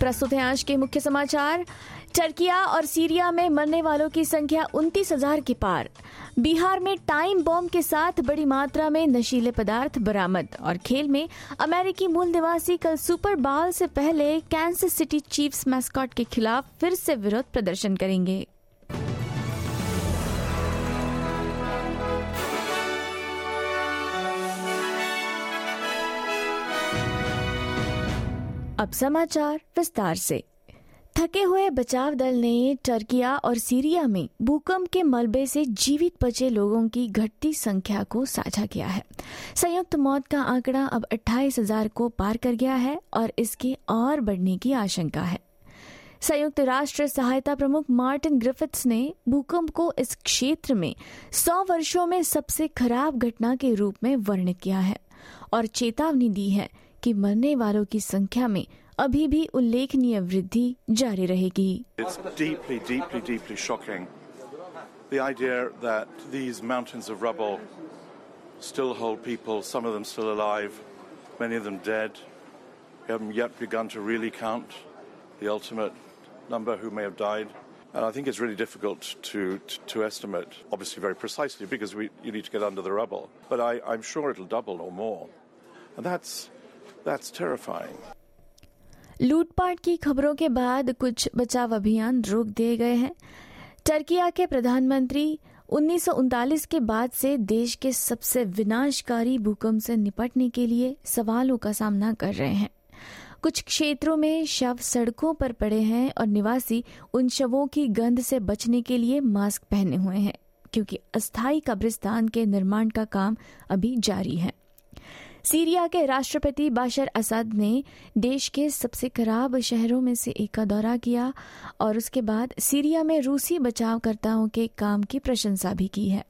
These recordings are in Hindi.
प्रस्तुत हैं आज के मुख्य समाचार। टर्किया और सीरिया में मरने वालों की संख्या 29,000 के पार। बिहार में टाइम बॉम्ब के साथ बड़ी मात्रा में नशीले पदार्थ बरामद। और खेल में अमेरिकी मूल निवासी कल सुपर बाउल से पहले कैंसस सिटी चीफ्स मैस्कॉट के खिलाफ फिर से विरोध प्रदर्शन करेंगे। अब समाचार विस्तार से। थके हुए बचाव दल ने टर्किया और सीरिया में भूकंप के मलबे से जीवित बचे लोगों की घटती संख्या को साझा किया है। संयुक्त मौत का आंकड़ा अब 28,000 को पार कर गया है और इसके और बढ़ने की आशंका है। संयुक्त राष्ट्र सहायता प्रमुख मार्टिन ग्रिफिथ्स ने भूकंप को इस क्षेत्र में 100 वर्षों में सबसे खराब घटना के रूप में वर्णित किया है और चेतावनी दी है कि मरने वालों की संख्या में अभी भी उल्लेखनीय वृद्धि जारी रहेगी। It's deeply, deeply, deeply shocking. The idea that these mountains of rubble still hold people, some of them still alive, many of them dead. We haven't yet begun to really count the ultimate number who may have died. And I think it's really difficult to estimate, obviously very precisely, because you need to get under the rubble. But I'm sure it'll double or more. And that's terrifying. लूटपाट की खबरों के बाद कुछ बचाव अभियान रोक दिए गए हैं। टर्किया के प्रधानमंत्री 1939 के बाद से देश के सबसे विनाशकारी भूकंप से निपटने के लिए सवालों का सामना कर रहे हैं। कुछ क्षेत्रों में शव सड़कों पर पड़े हैं और निवासी उन शवों की गंध से बचने के लिए मास्क पहने हुए हैं, क्योंकि अस्थायी कब्रिस्तान के निर्माण का काम अभी जारी है। सीरिया के राष्ट्रपति बाशर असद ने देश के सबसे खराब शहरों में से एक का दौरा किया और उसके बाद सीरिया में रूसी बचावकर्ताओं के काम की प्रशंसा भी की है।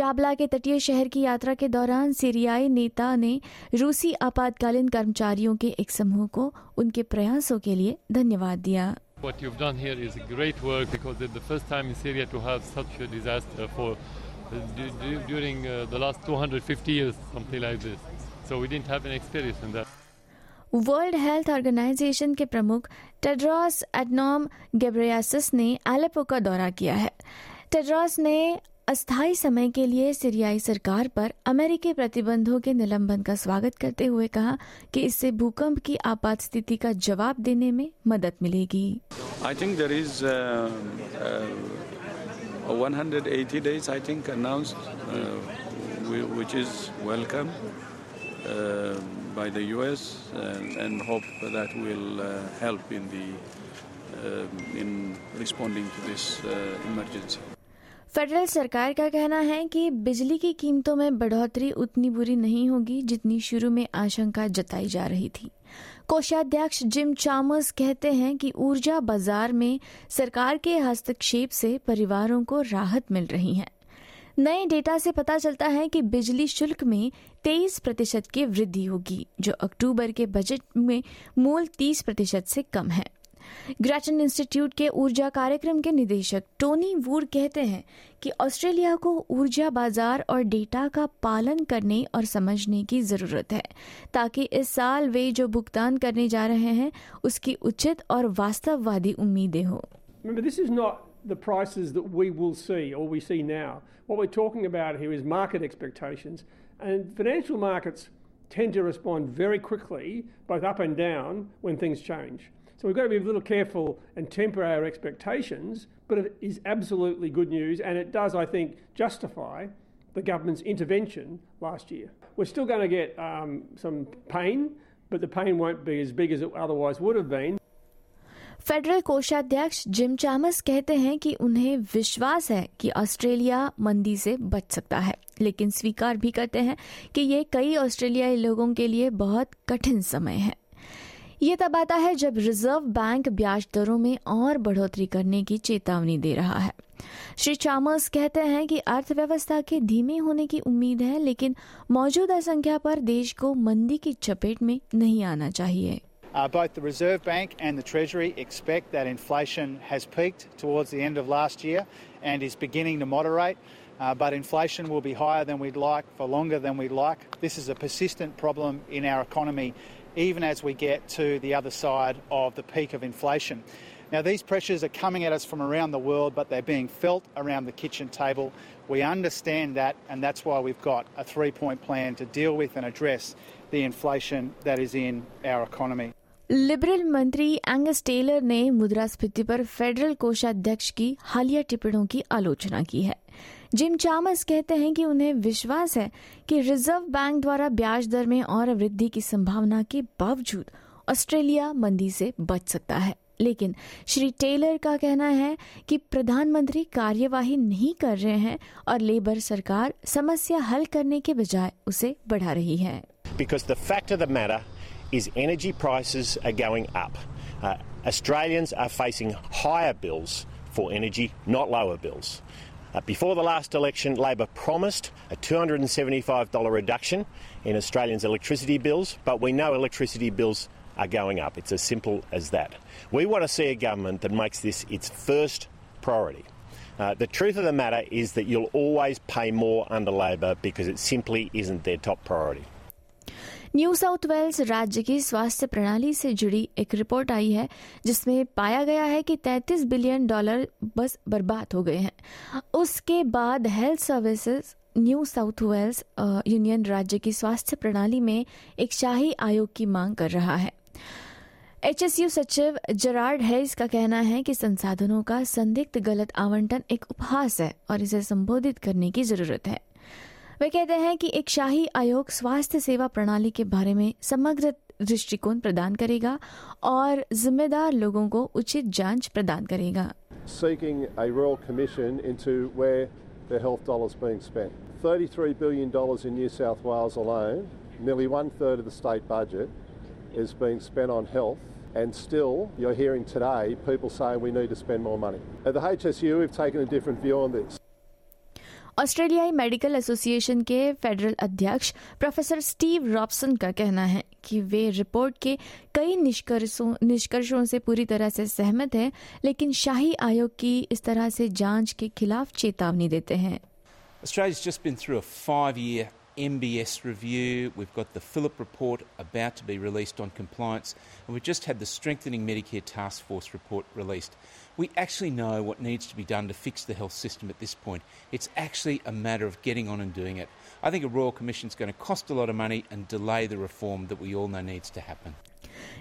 जाबला के तटीय शहर की यात्रा के दौरान सीरियाई नेता ने रूसी आपातकालीन कर्मचारियों के एक समूह को उनके प्रयासों के लिए धन्यवाद दिया। What you've done here is great work because it's the first time in Syria to have such a disaster for during the last 250 years, something like this. So we didn't have an experience in that. World health organisation के प्रमुख टेड्रोस एडनॉम गेब्रेयसस ने अलेपो का दौरा किया है। टेड्रोस ने अस्थायी समय के लिए सीरियाई सरकार पर अमेरिकी प्रतिबंधों के निलंबन का स्वागत करते हुए कहा कि इससे भूकंप की आपात स्थिति का जवाब देने में मदद मिलेगी। I think there is 180 days I think announced which is welcome by the US and hope that will help in the in responding to this emergency. Federal सरकार का कहना है कि बिजली की कीमतों में बढ़ोतरी उतनी बुरी नहीं होगी जितनी शुरू में आशंका जताई जा रही थी। कोषाध्यक्ष जिम चामर्स कहते हैं कि ऊर्जा बाजार में सरकार के हस्तक्षेप से परिवारों को राहत मिल रही है। नए डेटा से पता चलता है कि बिजली शुल्क में 23% की वृद्धि होगी, जो अक्टूबर के बजट में मूल 30% से कम है। ग्रेटन इंस्टीट्यूट के ऊर्जा कार्यक्रम के निदेशक टोनी वूर कहते हैं कि ऑस्ट्रेलिया को ऊर्जा बाजार और डेटा का पालन करने और समझने की जरूरत है, ताकि इस साल वे जो भुगतान करने जा रहे हैं उसकी उचित और वास्तववादी उम्मीदें हो। Remember, this is not the prices that we will see or we see now. What we're talking about here is market expectations, and financial markets tend to respond very quickly, both up and down, when things change. So we've got to be a little careful and temper our expectations, but it is absolutely good news and it does, I think, justify the government's intervention last year. We're still going to get some pain, but the pain won't be as big as it otherwise would have been. Federal कोषाध्यक्ष जिम चामर्स कहते हैं कि उन्हें विश्वास है कि ऑस्ट्रेलिया मंदी से बच सकता है, लेकिन स्वीकार भी करते हैं कि ये कई ऑस्ट्रेलियाई लोगों के लिए बहुत कठिन समय है। ये तब आता है जब रिजर्व बैंक ब्याज दरों में और बढ़ोतरी करने की चेतावनी दे रहा है। श्री चामर्स कहते हैं कि अर्थव्यवस्था के धीमे होने की उम्मीद है, लेकिन मौजूदा संख्या पर देश को मंदी की चपेट में नहीं आना चाहिए। Both the Reserve Bank and the Treasury expect that inflation has peaked towards the end of last year and is beginning to moderate, but inflation will be higher than we'd like for longer than we'd like. This is a persistent problem in our economy even as we get to the other side of the peak of inflation. Now, these pressures are coming at us from around the world, but they're being felt around the kitchen table. We understand that, and that's why we've got a three-point plan to deal with and address the inflation that is in our economy. Liberal मंत्री एंगस टेलर ने मुद्रास्फीति पर फेडरल कोषाध्यक्ष की हालिया टिप्पणियों की आलोचना की है. जिम चामर्स कहते हैं कि उन्हें विश्वास है कि रिजर्व बैंक द्वारा ब्याज दर में और वृद्धि की संभावना के बावजूद ऑस्ट्रेलिया मंदी से बच सकता है. लेकिन श्री टेलर का कहना है कि प्रधानमंत्री कार्यवाही नहीं कर रहे हैं और लेबर सरकार समस्या हल करने के बजाय उसे बढ़ा रही है. Because the fact of the matter is energy prices are going up. Australians are facing higher bills for energy, not lower bills. Before the last election, Labor promised a $275 reduction in Australians' electricity bills, but we know electricity bills are going up. It's as simple as that. We want to see a government that makes this its first priority. The truth of the matter is that you'll always pay more under Labor because it simply isn't their top priority. New South Wales राज्य की स्वास्थ्य प्रणाली से जुड़ी एक रिपोर्ट आई है जिसमें पाया गया है कि 33 बिलियन डॉलर बस बर्बाद हो गए हैं. उसके बाद health services New South Wales union राज्य की स्वास्थ्य प्रणाली में एक शाही आयोग की मांग कर रहा है. एचएसयू सचिव जेरार्ड हैस का कहना है कि संसाधनों का संदिग्ध गलत आवंटन एक उपहास है और इसे संबोधित करने की जरूरत है. वे कहते हैं कि एक शाही आयोग स्वास्थ्य सेवा प्रणाली के बारे में समग्र दृष्टिकोण प्रदान करेगा और जिम्मेदार लोगों को उचित जांच प्रदान करेगा. Seeking a royal commission into where the health dollars being spent. $33 billion in New South Wales alone, nearly one third of the state budget is being spent on health. And still, you're hearing today people saying we need to spend more money. At the HSU, we've taken a different view on this. ऑस्ट्रेलियाई मेडिकल एसोसिएशन के फेडरल अध्यक्ष प्रोफेसर स्टीव रॉब्सन का कहना है कि वे रिपोर्ट के कई निष्कर्षों से पूरी तरह से सहमत हैं, लेकिन शाही आयोग की इस तरह से जांच के खिलाफ चेतावनी देते हैं. Australia's just been through a 5-year MBS review. We've got the Phillip report about to be released on compliance, and we've just had the strengthening Medicare task force report released. We actually know what needs to be done to fix the health system at this point. It's actually a matter of getting on and doing it. I think a Royal Commission is going to cost a lot of money and delay the reform that we all know needs to happen.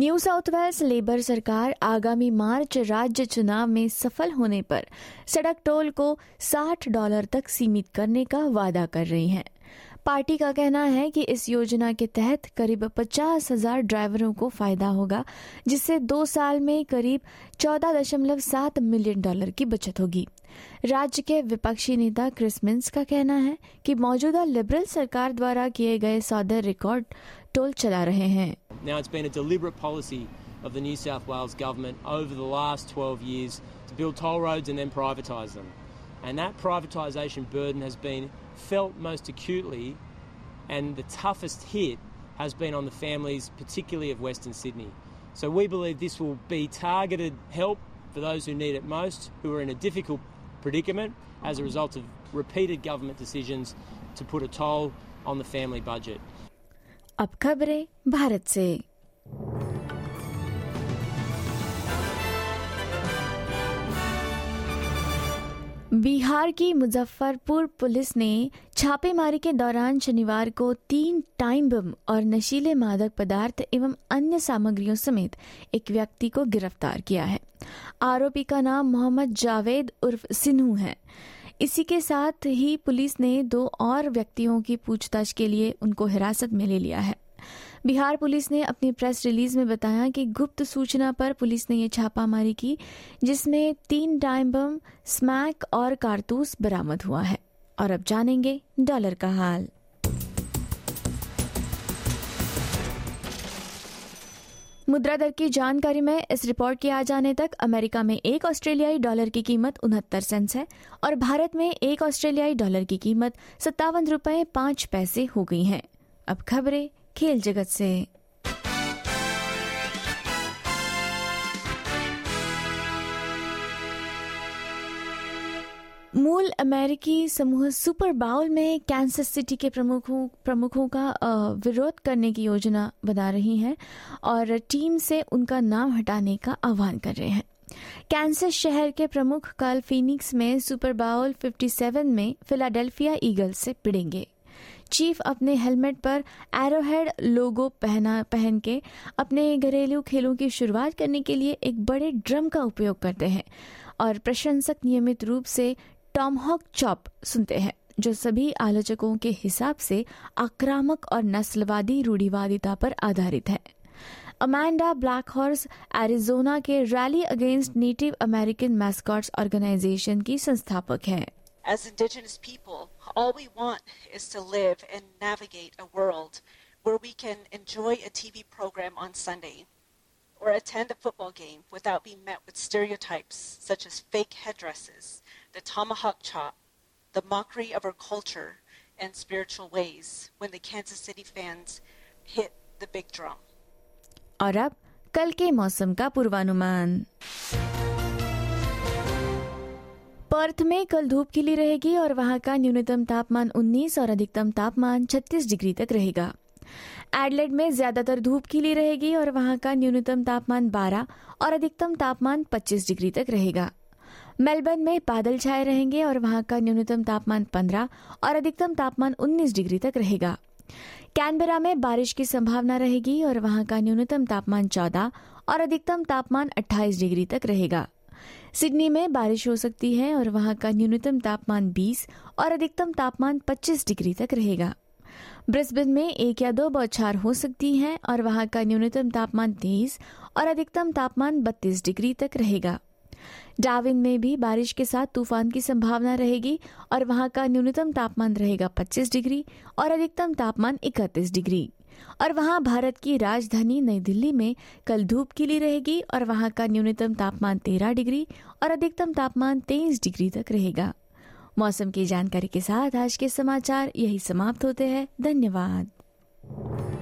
New South Wales Labor सरकार आगामी मार्च राज्य चुनाव में सफल होने पर सड़क टोल को $60 तक सीमित करने का वादा कर रही है. पार्टी का कहना है कि इस योजना के तहत करीब 50,000 ड्राइवरों को फायदा होगा, जिससे 2 साल में करीब 14.7 मिलियन डॉलर की बचत होगी. राज्य के विपक्षी नेता क्रिस मिन्स का कहना है कि मौजूदा लिबरल सरकार द्वारा किए गए सौदे रिकॉर्ड टोल चला रहे हैं. Now it's been a deliberate policy of the New South Wales government over the last 12 years to build toll roads and then privatise them. And that privatisation burden has been felt most acutely, and the toughest hit has been on the families, particularly of Western Sydney. So we believe this will be targeted help for those who need it most, who are in a difficult predicament as a result of repeated government decisions to put a toll on the family budget. अब खबरें भारत से. बिहार की मुजफ्फरपुर पुलिस ने छापेमारी के दौरान शनिवार को 3 टाइम बम और नशीले मादक पदार्थ एवं अन्य सामग्रियों समेत एक व्यक्ति को गिरफ्तार किया है. आरोपी का नाम मोहम्मद जावेद उर्फ सिन्हू है. इसी के साथ ही पुलिस ने 2 और व्यक्तियों की पूछताछ के लिए उनको हिरासत में ले लिया है. बिहार पुलिस ने अपनी प्रेस रिलीज में बताया कि गुप्त सूचना पर पुलिस ने ये छापामारी की, जिसमें 3 टाइम बम, स्मैक और कारतूस बरामद हुआ है. और अब जानेंगे डॉलर का हाल. मुद्रा दर की जानकारी में इस रिपोर्ट के आ जाने तक अमेरिका में 1 ऑस्ट्रेलियाई डॉलर की कीमत 69 सेंट्स है और भारत में 1 ऑस्ट्रेलियाई डॉलर की कीमत 57 रुपये 5 पैसे हो गई है. अब खबरें खेल जगत से. मूल अमेरिकी समूह सुपर बाउल में कैंसस सिटी के प्रमुखों का विरोध करने की योजना बना रही हैं और टीम से उनका नाम हटाने का आह्वान कर रहे हैं। कैंसस शहर के प्रमुख कल फिनिक्स में सुपर बाउल 57 में फिलाडेल्फिया ईगल्स से भिड़ेंगे। चीफ अपने हेलमेट पर एरोहेड लोगो पहन के अपने घरेलू खेलों की शुरुआत करने के लिए एक बड़े ड्रम का उपयोग करते हैं और प्रशंसक नियमित रूप से टॉम हॉक चॉप सुनते हैं, जो सभी आलोचकों के हिसाब से आक्रामक और नस्लवादी रूढ़िवादिता पर आधारित है। अमांडा ब्लैकहॉर्स एरिजोना के rally against Native American mascots organisation की संस्थापक हैं। As indigenous people, all we want is to live and navigate a world where we can enjoy a TV program on Sunday or attend a football game without being met with stereotypes such as fake headdresses, the tomahawk chop, the mockery of our culture and spiritual ways when the Kansas City fans hit the big drum. और अब कल के मौसम का पूर्वानुमान। पर्थ में कल धूप खिली रहेगी और वहां का न्यूनतम तापमान 19 और अधिकतम तापमान 36 डिग्री तक रहेगा। एडलेड में ज्यादातर धूप खिली रहेगी और वहां का न्यूनतम तापमान 12 और अधिकतम तापमान 25 डिग्री तक रहेगा। मेलबर्न में बादल छाए रहेंगे और वहां का न्यूनतम तापमान 15 और अधिकतम तापमान 19 डिग्री तक रहेगा। कैनबरा में बारिश की संभावना रहेगी और वहां का न्यूनतम तापमान 14 और अधिकतम तापमान 28 डिग्री तक रहेगा। सिडनी में बारिश हो सकती है और वहां का न्यूनतम तापमान 20 और अधिकतम तापमान 25 डिग्री तक रहेगा। ब्रिस्बेन में 1 या 2 बौछार हो सकती हैं और वहां का न्यूनतम तापमान 23 और अधिकतम तापमान 32 डिग्री तक रहेगा। डार्विन में भी बारिश के साथ तूफान की संभावना रहेगी और वहां का न्यूनतम तापमान रहेगा 25 डिग्री और अधिकतम तापमान 31 डिग्री। और वहां भारत की राजधानी नई दिल्ली में कल धूप खिली रहेगी और वहां का न्यूनतम तापमान 13 डिग्री और अधिकतम तापमान 23 डिग्री तक रहेगा। मौसम की जानकारी के साथ आज के समाचार यही समाप्त होते हैं। धन्यवाद।